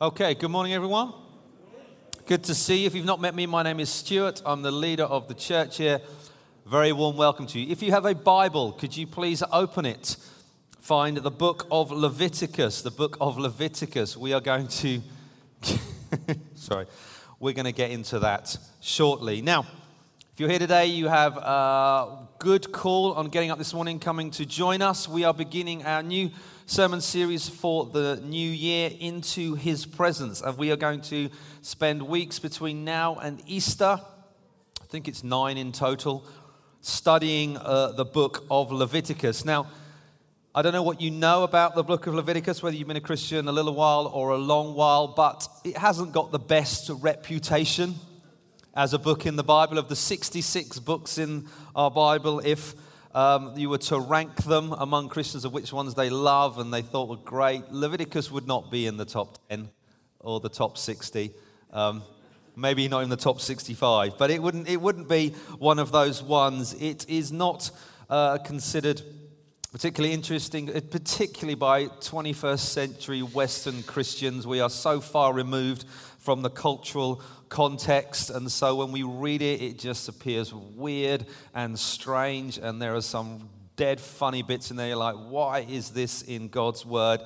Okay, good morning, everyone. Good to see you. If you've not met me, my name is Stuart. I'm the leader of the church here. Very warm welcome to you. If you have a Bible, could you please open it? Find the book of Leviticus, We are going to, we're going to get into that shortly. Now, if you're here today, you have a good call on getting up this morning, coming to join us. We are beginning our new sermon series for the new year, Into His Presence. And we are going to spend weeks between now and Easter, I think it's 9 in total, studying the book of Leviticus. Now, I don't know what you know about the book of Leviticus, whether you've been a Christian a little while or a long while, but it hasn't got the best reputation as a book in the Bible. Of the 66 books in our Bible, if you were to rank them among Christians of which ones they love and they thought were great, Leviticus would not be in the top 10 or the top 60, maybe not in the top 65, but it wouldn't be one of those ones. It is not considered particularly interesting, particularly by 21st century Western Christians. We are so far removed from the cultural context, and so when we read it, it just appears weird and strange, and there are some dead funny bits in there. You're like, why is this in God's Word?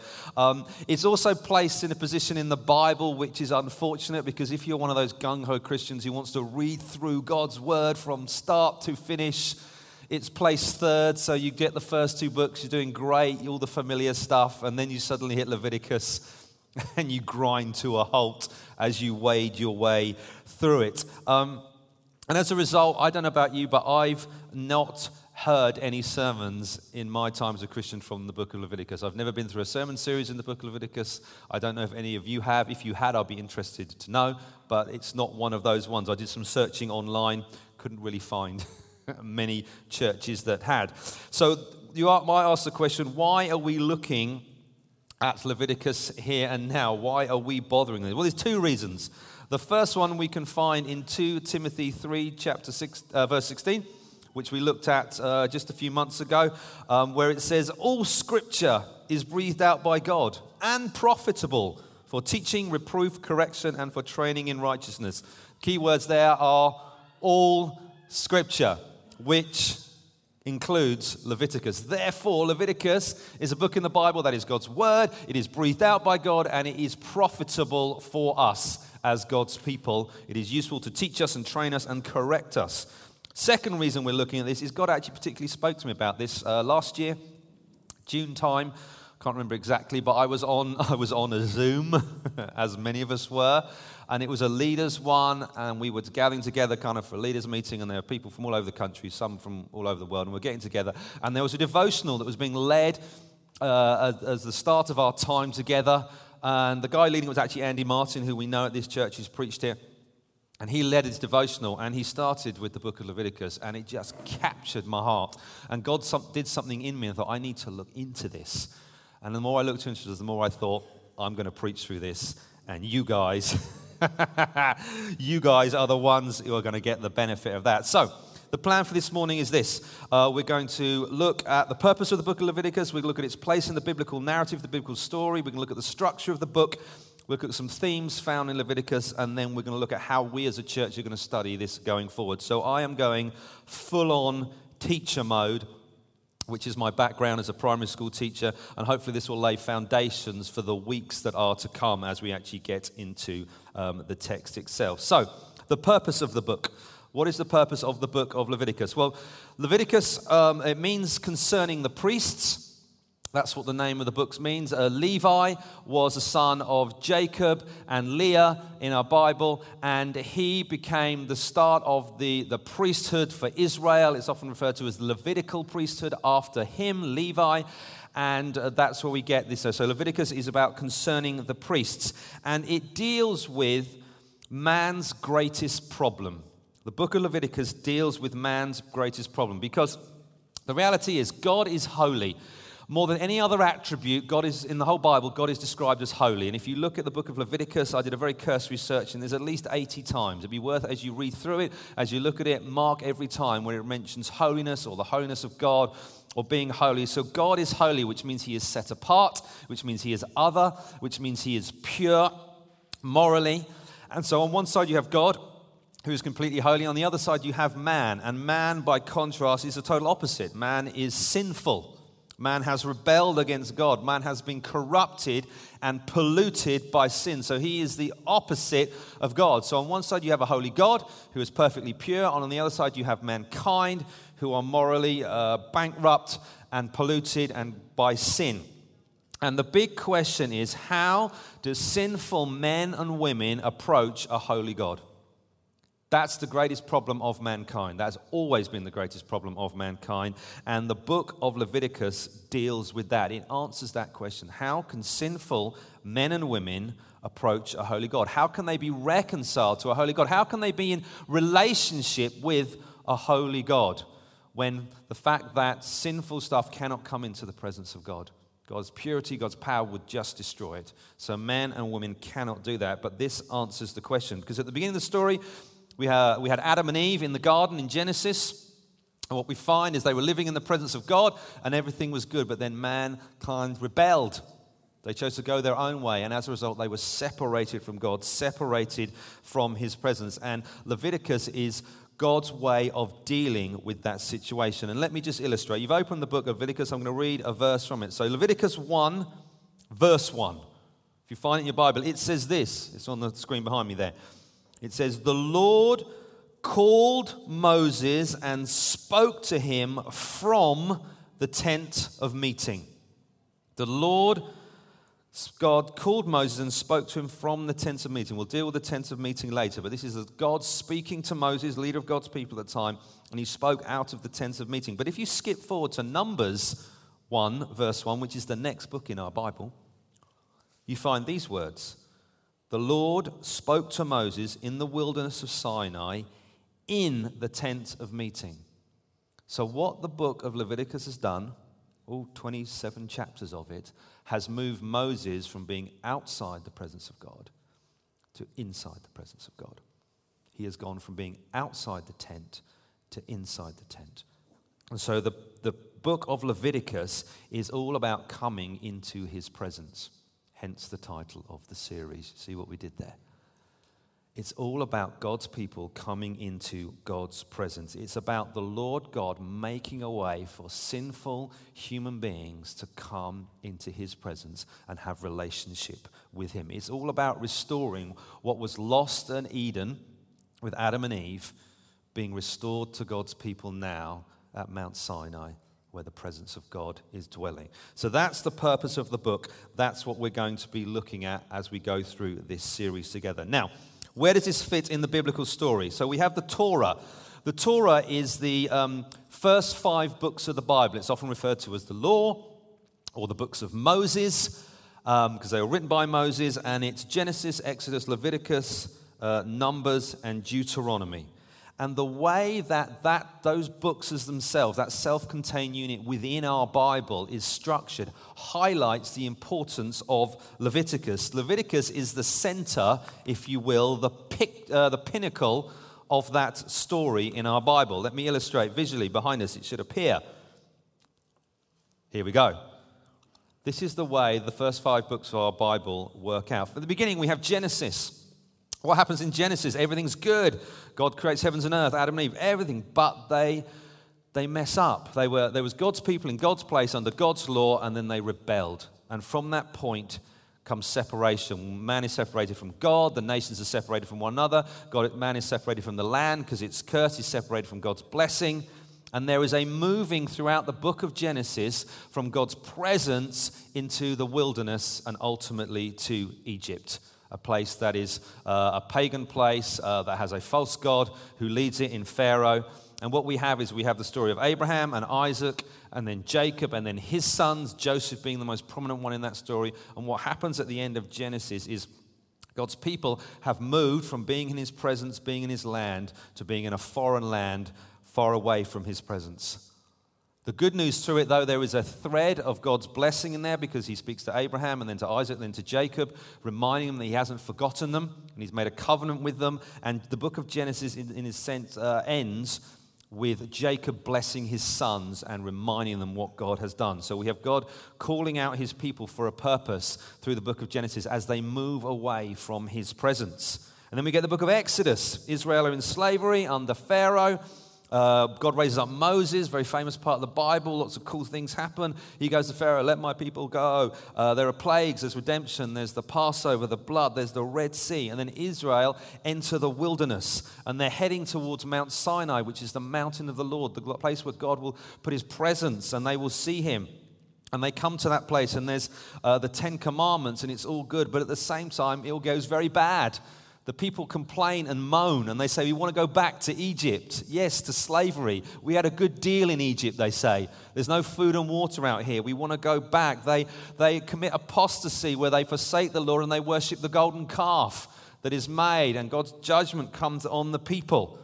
It's also placed in a position in the Bible which is unfortunate, because if you're one of those gung-ho Christians who wants to read through God's Word from start to finish, it's placed third, so you get the first two books, you're doing great, all the familiar stuff, and then you suddenly hit Leviticus, and you grind to a halt as you wade your way through it. And as a result, I don't know about you, but I've not heard any sermons in my time as a Christian from the book of Leviticus. I've never been through a sermon series in the book of Leviticus. I don't know if any of you have. If you had, I'd be interested to know, but it's not one of those ones. I did some searching online, couldn't really find many churches that had. So you might ask the question, why are we looking at Leviticus here and now? Why are we bothering this? Well, there's two reasons. The first one we can find in 2 Timothy 3, chapter 6, verse 16, which we looked at just a few months ago, where it says, all scripture is breathed out by God and profitable for teaching, reproof, correction, and for training in righteousness. Key words there are all scripture, which includes Leviticus. Therefore, Leviticus is a book in the Bible that is God's Word, it is breathed out by God, and it is profitable for us as God's people. It is useful to teach us and train us and correct us. Second reason we're looking at this is God actually particularly spoke to me about this last year, June time. Can't remember exactly, but I was on a Zoom, as many of us were, and it was a leaders one, and we were gathering together kind of for a leaders meeting, and there were people from all over the country, some from all over the world, and we're getting together, and there was a devotional that was being led as the start of our time together, and the guy leading it was actually Andy Martin, who we know at this church, who's preached here, and he led his devotional, and he started with the book of Leviticus, and it just captured my heart, and God did something in me, and I thought, I need to look into this. And the more I looked into it, the more I thought, I'm going to preach through this. And you guys are the ones who are going to get the benefit of that. So the plan for this morning is this. We're going to look at the purpose of the book of Leviticus. We're going to look at its place in the biblical narrative, the biblical story. We're going to look at the structure of the book. We'll look at some themes found in Leviticus. And then we're going to look at how we as a church are going to study this going forward. So I am going full-on teacher mode, which is my background as a primary school teacher, and hopefully this will lay foundations for the weeks that are to come as we actually get into the text itself. So, the purpose of the book. What is the purpose of the book of Leviticus? Well, Leviticus, it means concerning the priests. That's what the name of the book means. Levi was a son of Jacob and Leah in our Bible, and he became the start of the priesthood for Israel. It's often referred to as the Levitical priesthood after him, Levi, and that's where we get this. So Leviticus is about concerning the priests, and it deals with man's greatest problem. The book of Leviticus deals with man's greatest problem, because the reality is God is holy. More than any other attribute, God is in the whole Bible, God is described as holy. And if you look at the book of Leviticus, I did a very cursory search, and there's at least 80 times. It'd be worth, as you read through it, as you look at it, mark every time where it mentions holiness or the holiness of God or being holy. So God is holy, which means he is set apart, which means he is other, which means he is pure, morally. And so on one side you have God, who is completely holy. On the other side you have man. And man, by contrast, is the total opposite. Man is sinful. Man has rebelled against God. Man has been corrupted and polluted by sin. So he is the opposite of God. So on one side you have a holy God who is perfectly pure. And on the other side you have mankind who are morally bankrupt and polluted and by sin. And the big question is, how do sinful men and women approach a holy God? That's the greatest problem of mankind. That's always been the greatest problem of mankind. And the book of Leviticus deals with that. It answers that question. How can sinful men and women approach a holy God? How can they be reconciled to a holy God? How can they be in relationship with a holy God when the fact that sinful stuff cannot come into the presence of God? God's purity, God's power would just destroy it. So men and women cannot do that. But this answers the question. Because at the beginning of the story, we had Adam and Eve in the garden in Genesis. And what we find is they were living in the presence of God and everything was good. But then mankind rebelled. They chose to go their own way. And as a result, they were separated from God, separated from his presence. And Leviticus is God's way of dealing with that situation. And let me just illustrate. You've opened the book of Leviticus. I'm going to read a verse from it. So Leviticus 1, verse 1. If you find it in your Bible, it says this. It's on the screen behind me there. It says, "The Lord called Moses and spoke to him from the tent of meeting." The Lord God called Moses and spoke to him from the tent of meeting. We'll deal with the tent of meeting later, but this is God speaking to Moses, leader of God's people at the time, and he spoke out of the tent of meeting. But if you skip forward to Numbers 1, verse 1, which is the next book in our Bible, you find these words. "The Lord spoke to Moses in the wilderness of Sinai in the tent of meeting." So what the book of Leviticus has done, all 27 chapters of it, has moved Moses from being outside the presence of God to inside the presence of God. He has gone from being outside the tent to inside the tent. And so the book of Leviticus is all about coming into his presence. Hence the title of the series. See what we did there? It's all about God's people coming into God's presence. It's about the Lord God making a way for sinful human beings to come into his presence and have relationship with him. It's all about restoring what was lost in Eden with Adam and Eve being restored to God's people now at Mount Sinai, where the presence of God is dwelling. So that's the purpose of the book. That's what we're going to be looking at as we go through this series together. Now, where does this fit in the biblical story? So we have the Torah. The Torah is the first 5 books of the Bible. It's often referred to as the Law or the books of Moses because they were written by Moses, and it's Genesis, Exodus, Leviticus, Numbers, and Deuteronomy. And the way that, those books as themselves, that self-contained unit within our Bible is structured, highlights the importance of Leviticus. Leviticus is the center, if you will, the pinnacle of that story in our Bible. Let me illustrate visually behind us. It should appear. Here we go. This is the way the first 5 books of our Bible work out. At the beginning, we have Genesis. What happens in Genesis? Everything's good. God creates heavens and earth, Adam and Eve, everything, but they mess up. There was God's people in God's place under God's law, and then they rebelled. And from that point comes separation. Man is separated from God. The nations are separated from one another. Man is separated from the land because it's cursed. He's separated from God's blessing. And there is a moving throughout the book of Genesis from God's presence into the wilderness and ultimately to Egypt. A place that is a pagan place that has a false god who leads it in Pharaoh. And what we have is we have the story of Abraham and Isaac and then Jacob and then his sons, Joseph being the most prominent one in that story. And what happens at the end of Genesis is God's people have moved from being in his presence, being in his land, to being in a foreign land far away from his presence. The good news through it, though, there is a thread of God's blessing in there because he speaks to Abraham and then to Isaac and then to Jacob, reminding them that he hasn't forgotten them and he's made a covenant with them. And the book of Genesis, in a sense, ends with Jacob blessing his sons and reminding them what God has done. So we have God calling out his people for a purpose through the book of Genesis as they move away from his presence. And then we get the book of Exodus. Israel are in slavery under Pharaoh. God raises up Moses, very famous part of the Bible. Lots of cool things happen. He goes to Pharaoh, let my people go. There are plagues, there's redemption, there's the Passover, the blood, there's the Red Sea. And then Israel enter the wilderness, and they're heading towards Mount Sinai, which is the mountain of the Lord, the place where God will put his presence, and they will see him. And they come to that place, and there's the Ten Commandments, and it's all good. But at the same time, it all goes very bad. The people complain and moan, and they say, we want to go back to Egypt. Yes, to slavery. We had a good deal in Egypt, they say. There's no food and water out here. We want to go back. They commit apostasy where they forsake the Lord and they worship the golden calf that is made, and God's judgment comes on the people.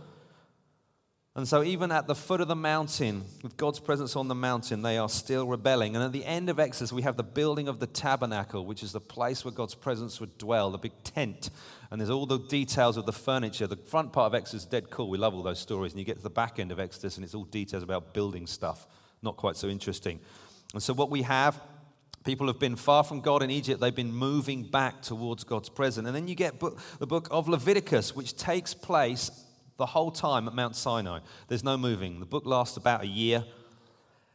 And so even at the foot of the mountain, with God's presence on the mountain, they are still rebelling. And at the end of Exodus, we have the building of the tabernacle, which is the place where God's presence would dwell, the big tent. And there's all the details of the furniture. The front part of Exodus is dead cool. We love all those stories. And you get to the back end of Exodus, and it's all details about building stuff. Not quite so interesting. And so what we have, people have been far from God in Egypt. They've been moving back towards God's presence. And then you get the book of Leviticus, which takes place the whole time at Mount Sinai. There's no moving. The book lasts about a year.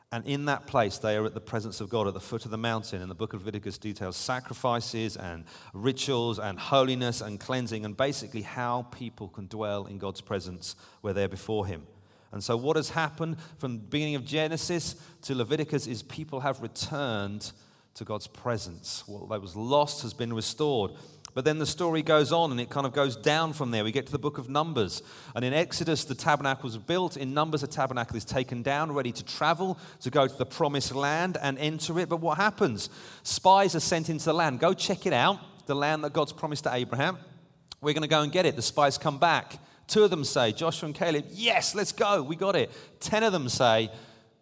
And in that place, they are at the presence of God at the foot of the mountain. And the book of Leviticus details sacrifices and rituals and holiness and cleansing and basically how people can dwell in God's presence where they're before him. And so what has happened from the beginning of Genesis to Leviticus is people have returned to God's presence. What was lost has been restored. But then the story goes on, and it kind of goes down from there. We get to the book of Numbers. And in Exodus, the tabernacle is built. In Numbers, a tabernacle is taken down, ready to travel, to go to the promised land and enter it. But what happens? Spies are sent into the land. Go check it out, the land that God's promised to Abraham. We're going to go and get it. The spies come back. 2 of them say, Joshua and Caleb, yes, let's go. We got it. 10 of them say,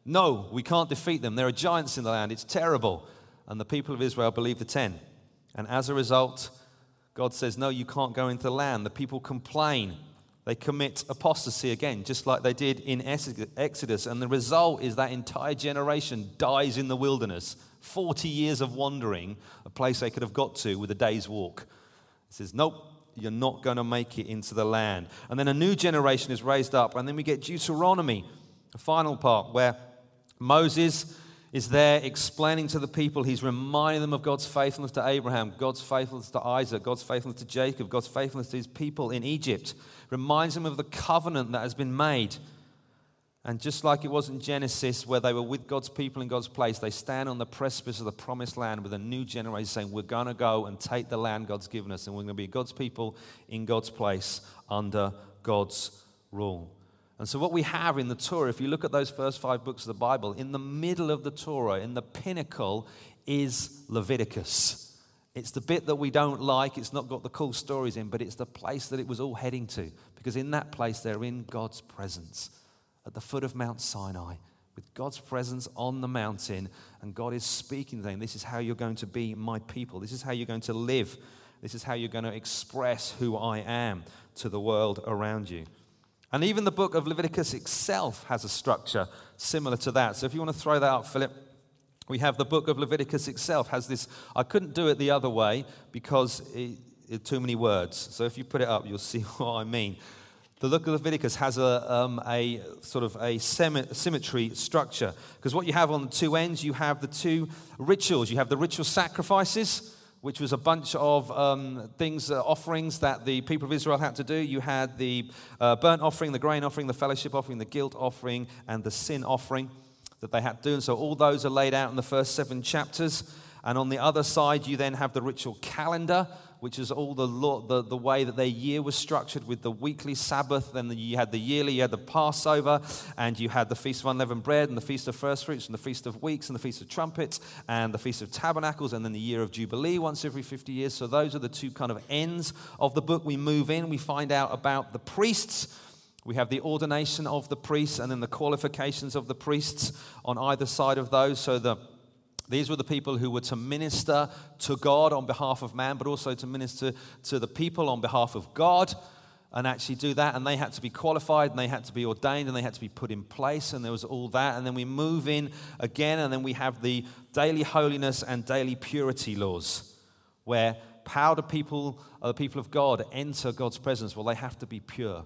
no, we can't defeat them. There are giants in the land. It's terrible. And the people of Israel believe the 10. And as a result, God says, no, you can't go into the land. The people complain. They commit apostasy again, just like they did in Exodus. And the result is that entire generation dies in the wilderness. 40 years of wandering, a place they could have got to with a day's walk. It says, nope, you're not going to make it into the land. And then a new generation is raised up. And then we get Deuteronomy, the final part, where Moses is there explaining to the people. He's reminding them of God's faithfulness to Abraham, God's faithfulness to Isaac, God's faithfulness to Jacob, God's faithfulness to his people in Egypt. Reminds them of the covenant that has been made. And just like it was in Genesis, where they were with God's people in God's place, they stand on the precipice of the promised land with a new generation saying, we're going to go and take the land God's given us, and we're going to be God's people in God's place under God's rule. And so what we have in the Torah, if you look at those first 5 books of the Bible, in the middle of the Torah, in the pinnacle, is Leviticus. It's the bit that we don't like. It's not got the cool stories in, but it's the place that it was all heading to. Because in that place, they're in God's presence at the foot of Mount Sinai, with God's presence on the mountain. And God is speaking to them. This is how you're going to be my people. This is how you're going to live. This is how you're going to express who I am to the world around you. And even the book of Leviticus itself has a structure similar to that. So if you want to throw that up, Philip, we have the book of Leviticus itself has this. I couldn't do it the other way because it's too many words. So if you put it up, you'll see what I mean. The book of Leviticus has a sort of a symmetry structure. Because what you have on the 2 ends, you have the 2 rituals. You have the ritual sacrifices, which was a bunch of offerings that the people of Israel had to do. You had the burnt offering, the grain offering, the fellowship offering, the guilt offering, and the sin offering that they had to do. And so all those are laid out in the first 7 chapters. And on the other side, you then have the ritual calendar, which is all the way that their year was structured with the weekly Sabbath. Then you had the yearly, you had the Passover, and you had the Feast of Unleavened Bread, and the Feast of Firstfruits, and the Feast of Weeks, and the Feast of Trumpets, and the Feast of Tabernacles, and then the Year of Jubilee once every 50 years. So those are the 2 kind of ends of the book. We move in, we find out about the priests. We have the ordination of the priests, and then the qualifications of the priests on either side of those. So these were the people who were to minister to God on behalf of man, but also to minister to the people on behalf of God. and actually do that. And they had to be qualified, and they had to be ordained, and they had to be put in place, and there was all that. And then we move in again, and then we have the daily holiness and daily purity laws, where how do people, the people of God, enter God's presence? Well, they have to be pure.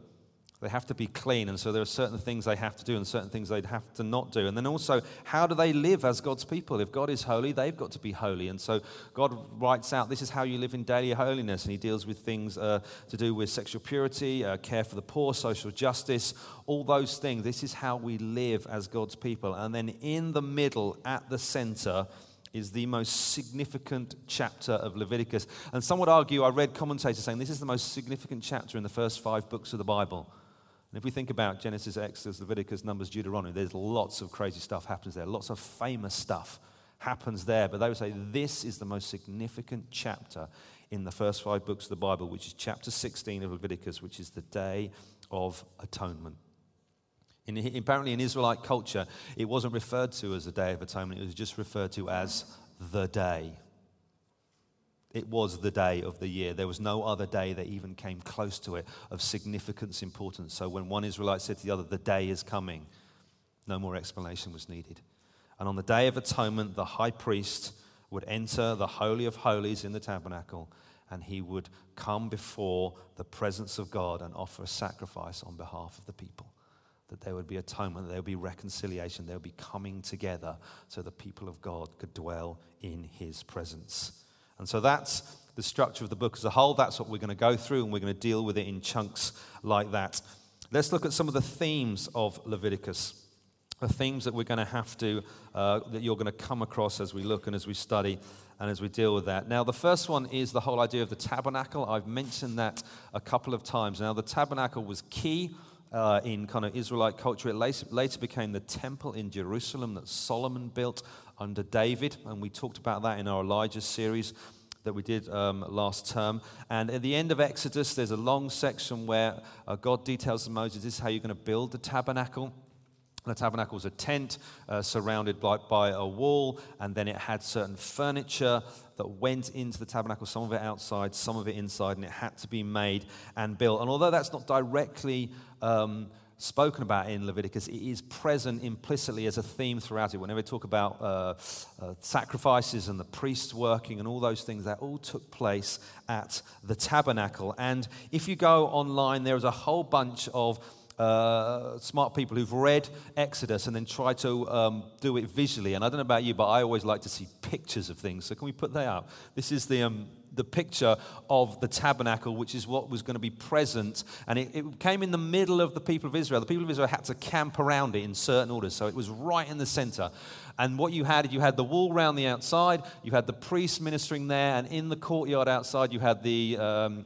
They have to be clean, and so there are certain things they have to do and certain things they'd have to not do. And then also, how do they live as God's people? If God is holy, they've got to be holy. And so God writes out, this is how you live in daily holiness, and he deals with things to do with sexual purity, care for the poor, social justice, all those things. This is how we live as God's people. And then in the middle, at the center, is the most significant chapter of Leviticus. And some would argue, I read commentators saying, this is the most significant chapter in the first 5 books of the Bible. And if we think about Genesis, Exodus, Leviticus, Numbers, Deuteronomy, there's lots of crazy stuff happens there. Lots of famous stuff happens there. But they would say this is the most significant chapter in the first 5 books of the Bible, which is chapter 16 of Leviticus, which is the Day of Atonement. Apparently in Israelite culture, it wasn't referred to as the Day of Atonement. It was just referred to as the day. It was the day of the year. There was no other day that even came close to it of significance, importance. So when one Israelite said to the other, the day is coming, no more explanation was needed. And on the Day of Atonement, the high priest would enter the Holy of Holies in the tabernacle, and he would come before the presence of God and offer a sacrifice on behalf of the people, that there would be atonement, that there would be reconciliation, there would be coming together so the people of God could dwell in his presence. And so that's the structure of the book as a whole. That's what we're going to go through, and we're going to deal with it in chunks like that. Let's look at some of the themes of Leviticus, the themes that we're going to have to, that you're going to come across as we look and as we study and as we deal with that. Now, the first one is the whole idea of the tabernacle. I've mentioned that a couple of times. Now, the tabernacle was key in kind of Israelite culture. It later became the temple in Jerusalem that Solomon built under David, and we talked about that in our Elijah series that we did last term. And at the end of Exodus, there's a long section where God details to Moses, this is how you're going to build the tabernacle. The tabernacle was a tent surrounded by a wall, and then it had certain furniture that went into the tabernacle, some of it outside, some of it inside, and it had to be made and built. And although that's not directly spoken about in Leviticus, it is present implicitly as a theme throughout it. Whenever we talk about sacrifices and the priest working and all those things, that all took place at the tabernacle. And if you go online, there is a whole bunch of smart people who've read Exodus and then try to do it visually. And I don't know about you, but I always like to see pictures of things. So can we put that up? This is the picture of the tabernacle, which is what was going to be present. And it came in the middle of the people of Israel. The people of Israel had to camp around it in certain orders. So it was right in the center. And what you had the wall round the outside, you had the priests ministering there, and in the courtyard outside you had the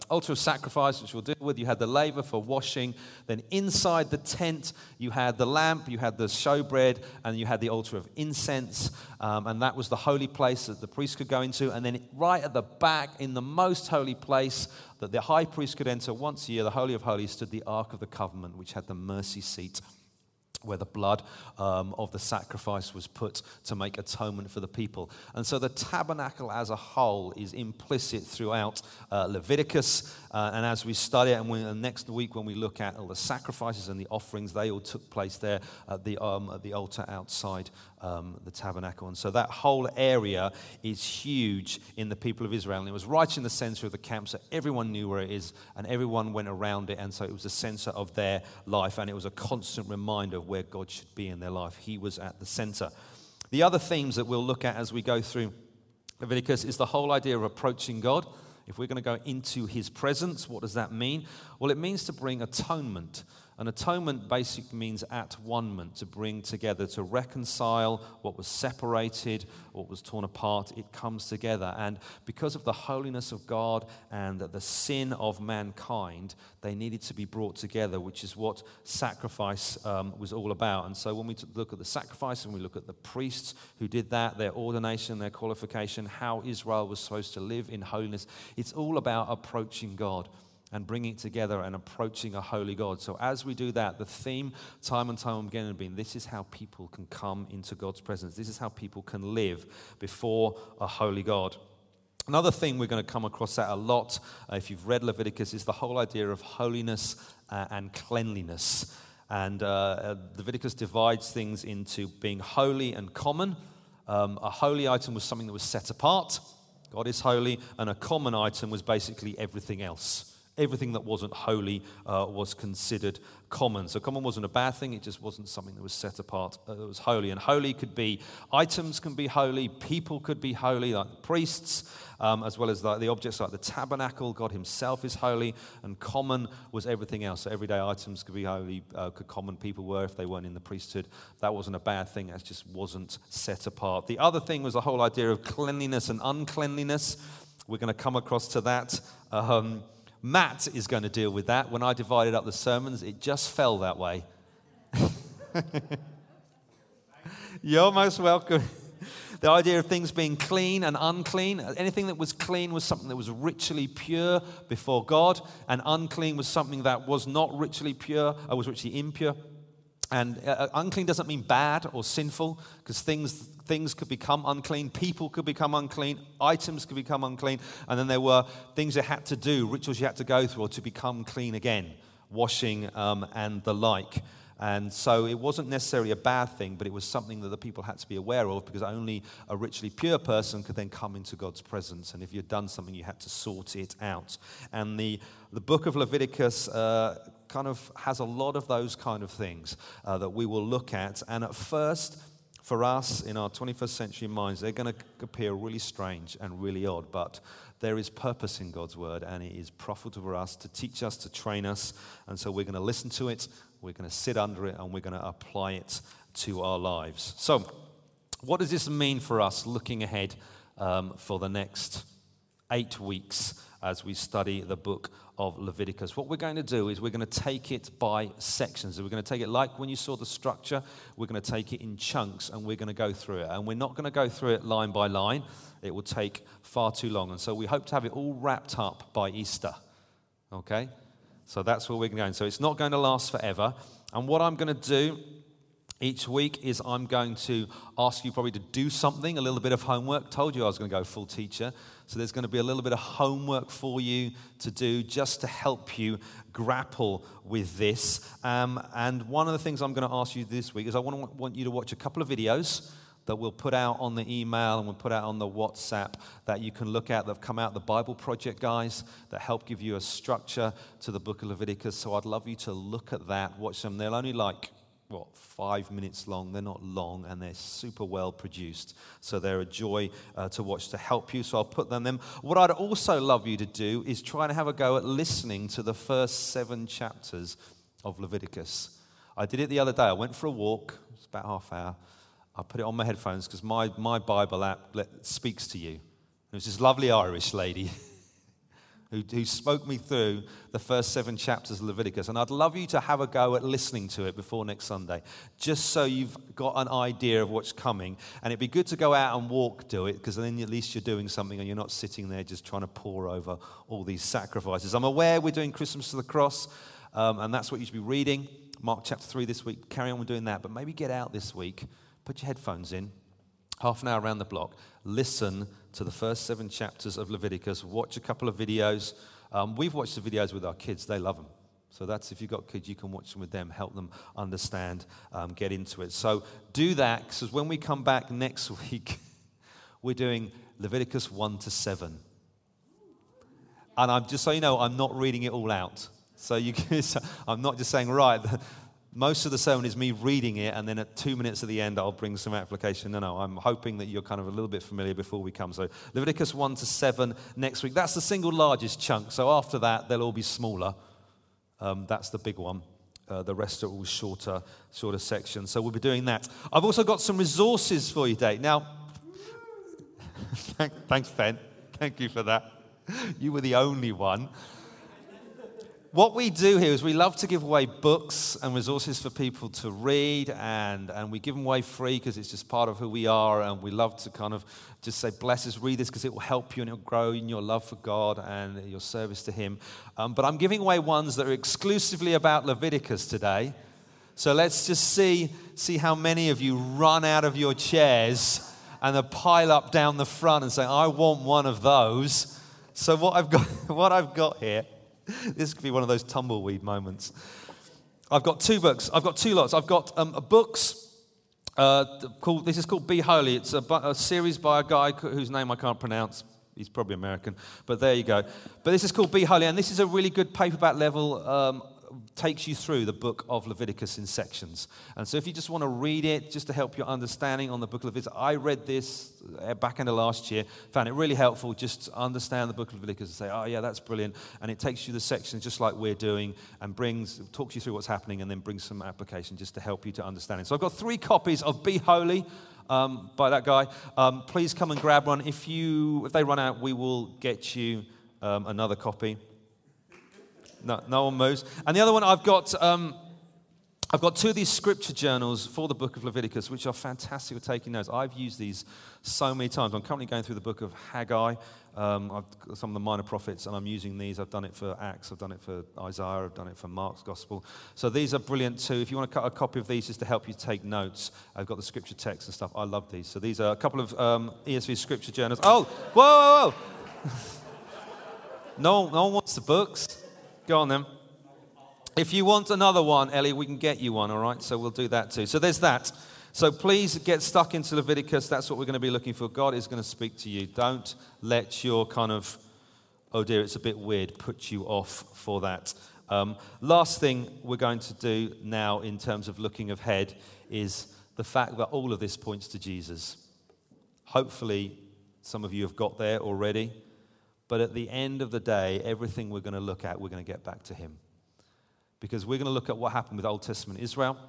altar of sacrifice, which we'll deal with, you had the laver for washing, then inside the tent you had the lamp, you had the showbread, and you had the altar of incense, and that was the holy place that the priests could go into. And then right at the back, in the most holy place that the high priest could enter once a year, the Holy of Holies, stood the Ark of the Covenant, which had the mercy seat, where the blood of the sacrifice was put to make atonement for the people. And so the tabernacle as a whole is implicit throughout Leviticus. And as we study it, and next week when we look at all the sacrifices and the offerings, they all took place there at the altar outside the tabernacle. And so that whole area is huge in the people of Israel. And it was right in the center of the camp, so everyone knew where it is, and everyone went around it. And so it was the center of their life, and it was a constant reminder of where God should be in their life. He was at the center. The other themes that we'll look at as we go through Leviticus is the whole idea of approaching God. If we're going to go into his presence, what does that mean? Well, it means to bring atonement. And atonement basically means at one-ment, to bring together, to reconcile what was separated, what was torn apart. It comes together. And because of the holiness of God and the sin of mankind, they needed to be brought together, which is what sacrifice was all about. And so when we look at the sacrifice and we look at the priests who did that, their ordination, their qualification, how Israel was supposed to live in holiness, it's all about approaching God and bringing it together and approaching a holy God. So as we do that, the theme time and time again has been, this is how people can come into God's presence. This is how people can live before a holy God. Another thing we're going to come across that a lot, if you've read Leviticus, is the whole idea of holiness and cleanliness. And Leviticus divides things into being holy and common. A holy item was something that was set apart. God is holy. And a common item was basically everything else. Everything that wasn't holy was considered common. So common wasn't a bad thing. It just wasn't something that was set apart, that was holy. And holy could be, items can be holy, people could be holy, like the priests, as well as the objects like the tabernacle. God himself is holy. And common was everything else. So everyday items could be holy, common people were if they weren't in the priesthood. That wasn't a bad thing. That just wasn't set apart. The other thing was the whole idea of cleanliness and uncleanliness. We're going to come across to that. Matt is going to deal with that. When I divided up the sermons, it just fell that way. You're most welcome. The idea of things being clean and unclean. Anything that was clean was something that was ritually pure before God, and unclean was something that was not ritually pure, was ritually impure. And unclean doesn't mean bad or sinful, because things could become unclean, people could become unclean, items could become unclean, and then there were things you had to do, rituals you had to go through to become clean again, washing and the like. And so it wasn't necessarily a bad thing, but it was something that the people had to be aware of, because only a ritually pure person could then come into God's presence. And if you'd done something, you had to sort it out. And the book of Leviticus kind of has a lot of those kind of things that we will look at. And at first, for us, in our 21st century minds, they're going to appear really strange and really odd, but there is purpose in God's word, and it is profitable for us to teach us, to train us. And so we're going to listen to it, we're going to sit under it, and we're going to apply it to our lives. So what does this mean for us looking ahead for the next 8 weeks as we study the book of Leviticus? What we're going to do is we're going to take it by sections. We're going to take it like when you saw the structure. We're going to take it in chunks, and we're going to go through it. And we're not going to go through it line by line. It will take far too long. And so we hope to have it all wrapped up by Easter. Okay? So that's where we're going. So it's not going to last forever. And what I'm going to do each week is I'm going to ask you probably to do something, a little bit of homework. Told you I was going to go full teacher. So there's going to be a little bit of homework for you to do just to help you grapple with this. And one of the things I'm going to ask you this week is I want you to watch a couple of videos that we'll put out on the email and we'll put out on the WhatsApp that you can look at. They've come out, the Bible Project guys, that help give you a structure to the book of Leviticus. So I'd love you to look at that, watch them. They'll only like 5 minutes long. They're not long, and they're super well produced. So they're a joy to watch to help you. So I'll put them. What I'd also love you to do is try and have a go at listening to the first 7 chapters of Leviticus. I did it the other day. I went for a walk. It's about half hour. I put it on my headphones because my Bible app speaks to you. It was this lovely Irish lady who spoke me through the first 7 chapters of Leviticus. And I'd love you to have a go at listening to it before next Sunday, just so you've got an idea of what's coming. And it'd be good to go out and walk, do it, because then at least you're doing something and you're not sitting there just trying to pore over all these sacrifices. I'm aware we're doing Christmas to the Cross, and that's what you should be reading. Mark chapter 3 this week. Carry on with doing that. But maybe get out this week, put your headphones in, half an hour around the block, listen to the first 7 chapters of Leviticus, watch a couple of videos. We've watched the videos with our kids. They love them. So that's, if you've got kids, you can watch them with them, help them understand, get into it. So do that, because when we come back next week, we're doing Leviticus 1-7. And I'm just so you know, I'm not reading it all out. So you can, I'm not just saying, right, most of the sermon is me reading it, and then at 2 minutes at the end, I'll bring some application. No, I'm hoping that you're kind of a little bit familiar before we come. So Leviticus 1-7 next week. That's the single largest chunk. So after that, they'll all be smaller. That's the big one. The rest are all shorter sections. So we'll be doing that. I've also got some resources for you today. Now, thanks, Ben. Thank you for that. You were the only one. What we do here is we love to give away books and resources for people to read, and we give them away free because it's just part of who we are, and we love to kind of just say, bless us, read this because it will help you and it will grow in your love for God and your service to Him. But I'm giving away ones that are exclusively about Leviticus today. So let's just see how many of you run out of your chairs and a pile up down the front and saying, I want one of those. So what I've got here, this could be one of those tumbleweed moments. I've got two books. I've got two lots. I've got books. This is called Be Holy. It's a series by a guy whose name I can't pronounce. He's probably American, but there you go. But this is called Be Holy, and this is a really good paperback level, takes you through the book of Leviticus in sections. And so if you just want to read it, just to help your understanding on the book of Leviticus, I read this back end of last year, found it really helpful just to understand the book of Leviticus and say, oh yeah, that's brilliant. And it takes you the sections just like we're doing and talks you through what's happening and then brings some application just to help you to understand it. So I've got 3 copies of Be Holy by that guy. Please come and grab one. If they run out, we will get you another copy. No one moves. And the other one, I've got 2 of these scripture journals for the book of Leviticus, which are fantastic for taking notes. I've used these so many times. I'm currently going through the book of Haggai, some of the minor prophets, and I'm using these. I've done it for Acts. I've done it for Isaiah. I've done it for Mark's Gospel. So these are brilliant too. If you want to cut a copy of these just to help you take notes, I've got the scripture text and stuff. I love these. So these are a couple of ESV scripture journals. Oh, whoa. No one wants the books. Go on then. If you want another one, Ellie, we can get you one, all right? So we'll do that too. So there's that. So please get stuck into Leviticus. That's what we're going to be looking for. God is going to speak to you. Don't let your kind of, oh dear, it's a bit weird, put you off for that. Last thing we're going to do now in terms of looking ahead is the fact that all of this points to Jesus. Hopefully some of you have got there already. But at the end of the day, everything we're going to look at, we're going to get back to him. Because we're going to look at what happened with Old Testament Israel,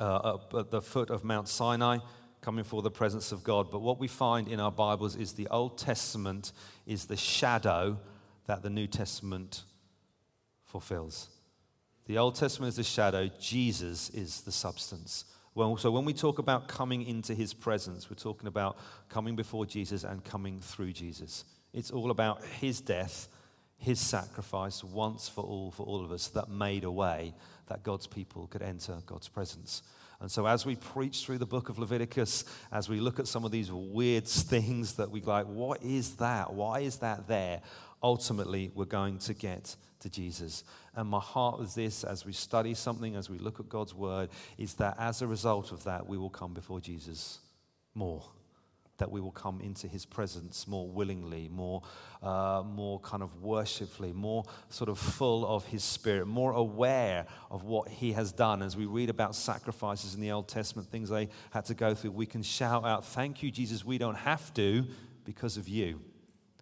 at the foot of Mount Sinai, coming for the presence of God. But what we find in our Bibles is the Old Testament is the shadow that the New Testament fulfills. The Old Testament is the shadow. Jesus is the substance. Well, so when we talk about coming into his presence, we're talking about coming before Jesus and coming through Jesus. It's all about his death, his sacrifice, once for all of us, that made a way that God's people could enter God's presence. And so as we preach through the book of Leviticus, as we look at some of these weird things that we like, what is that? Why is that there? Ultimately, we're going to get to Jesus. And my heart is this, as we study something, as we look at God's word, is that as a result of that, we will come before Jesus more. That we will come into his presence more willingly, more kind of worshipfully, more sort of full of his spirit, more aware of what he has done. As we read about sacrifices in the Old Testament, things they had to go through, we can shout out, thank you, Jesus, we don't have to because of you.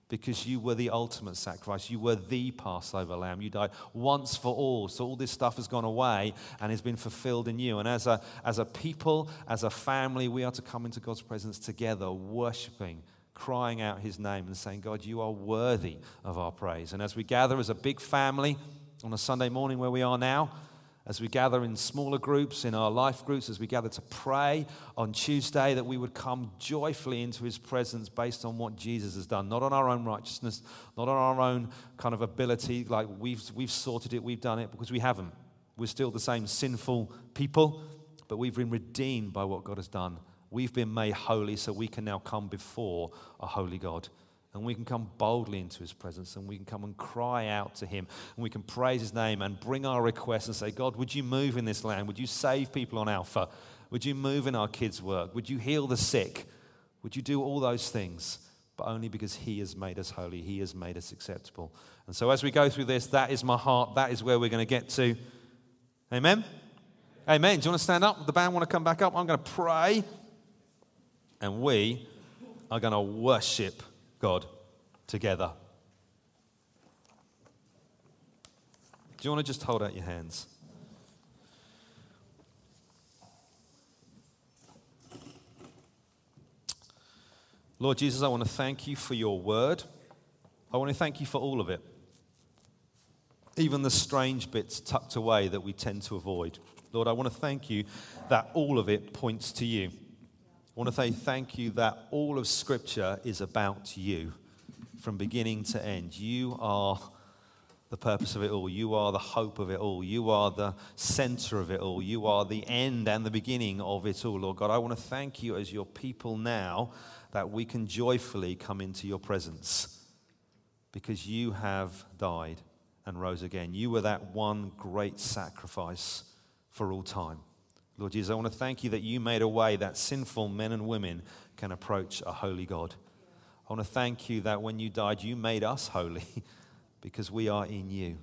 Because you were the ultimate sacrifice. You were the Passover lamb. You died once for all. So all this stuff has gone away and has been fulfilled in you. And as a people, as a family, we are to come into God's presence together, worshiping, crying out his name and saying, God, you are worthy of our praise. And as we gather as a big family on a Sunday morning where we are now, as we gather in smaller groups, in our life groups, as we gather to pray on Tuesday, that we would come joyfully into his presence based on what Jesus has done, not on our own righteousness, not on our own kind of ability, like we've sorted it, we've done it, because we haven't. We're still the same sinful people, but we've been redeemed by what God has done. We've been made holy, so we can now come before a holy God. And we can come boldly into his presence, and we can come and cry out to him, and we can praise his name and bring our requests and say, God, would you move in this land? Would you save people on Alpha? Would you move in our kids' work? Would you heal the sick? Would you do all those things? But only because he has made us holy. He has made us acceptable. And so as we go through this, that is my heart. That is where we're going to get to. Amen? Amen. Do you want to stand up? The band want to come back up? I'm going to pray, and we are going to worship God together. Do you want to just hold out your hands? Lord Jesus, I want to thank you for your word. I want to thank you for all of it. Even the strange bits tucked away that we tend to avoid. Lord, I want to thank you that all of it points to you. I want to say thank you that all of Scripture is about you from beginning to end. You are the purpose of it all. You are the hope of it all. You are the center of it all. You are the end and the beginning of it all, Lord God. I want to thank you as your people now that we can joyfully come into your presence because you have died and rose again. You were that one great sacrifice for all time. Lord Jesus, I want to thank you that you made a way that sinful men and women can approach a holy God. I want to thank you that when you died, you made us holy because we are in you.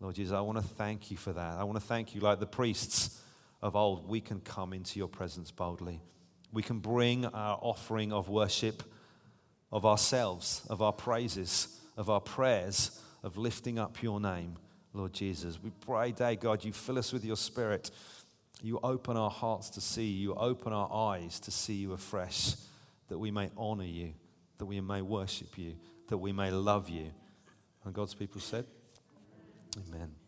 Lord Jesus, I want to thank you for that. I want to thank you, like the priests of old, we can come into your presence boldly. We can bring our offering of worship, of ourselves, of our praises, of our prayers, of lifting up your name, Lord Jesus. We pray, day God, you fill us with your Spirit. You open our hearts to see you. You open our eyes to see you afresh, that we may honor you, that we may worship you, that we may love you. And God's people said, amen.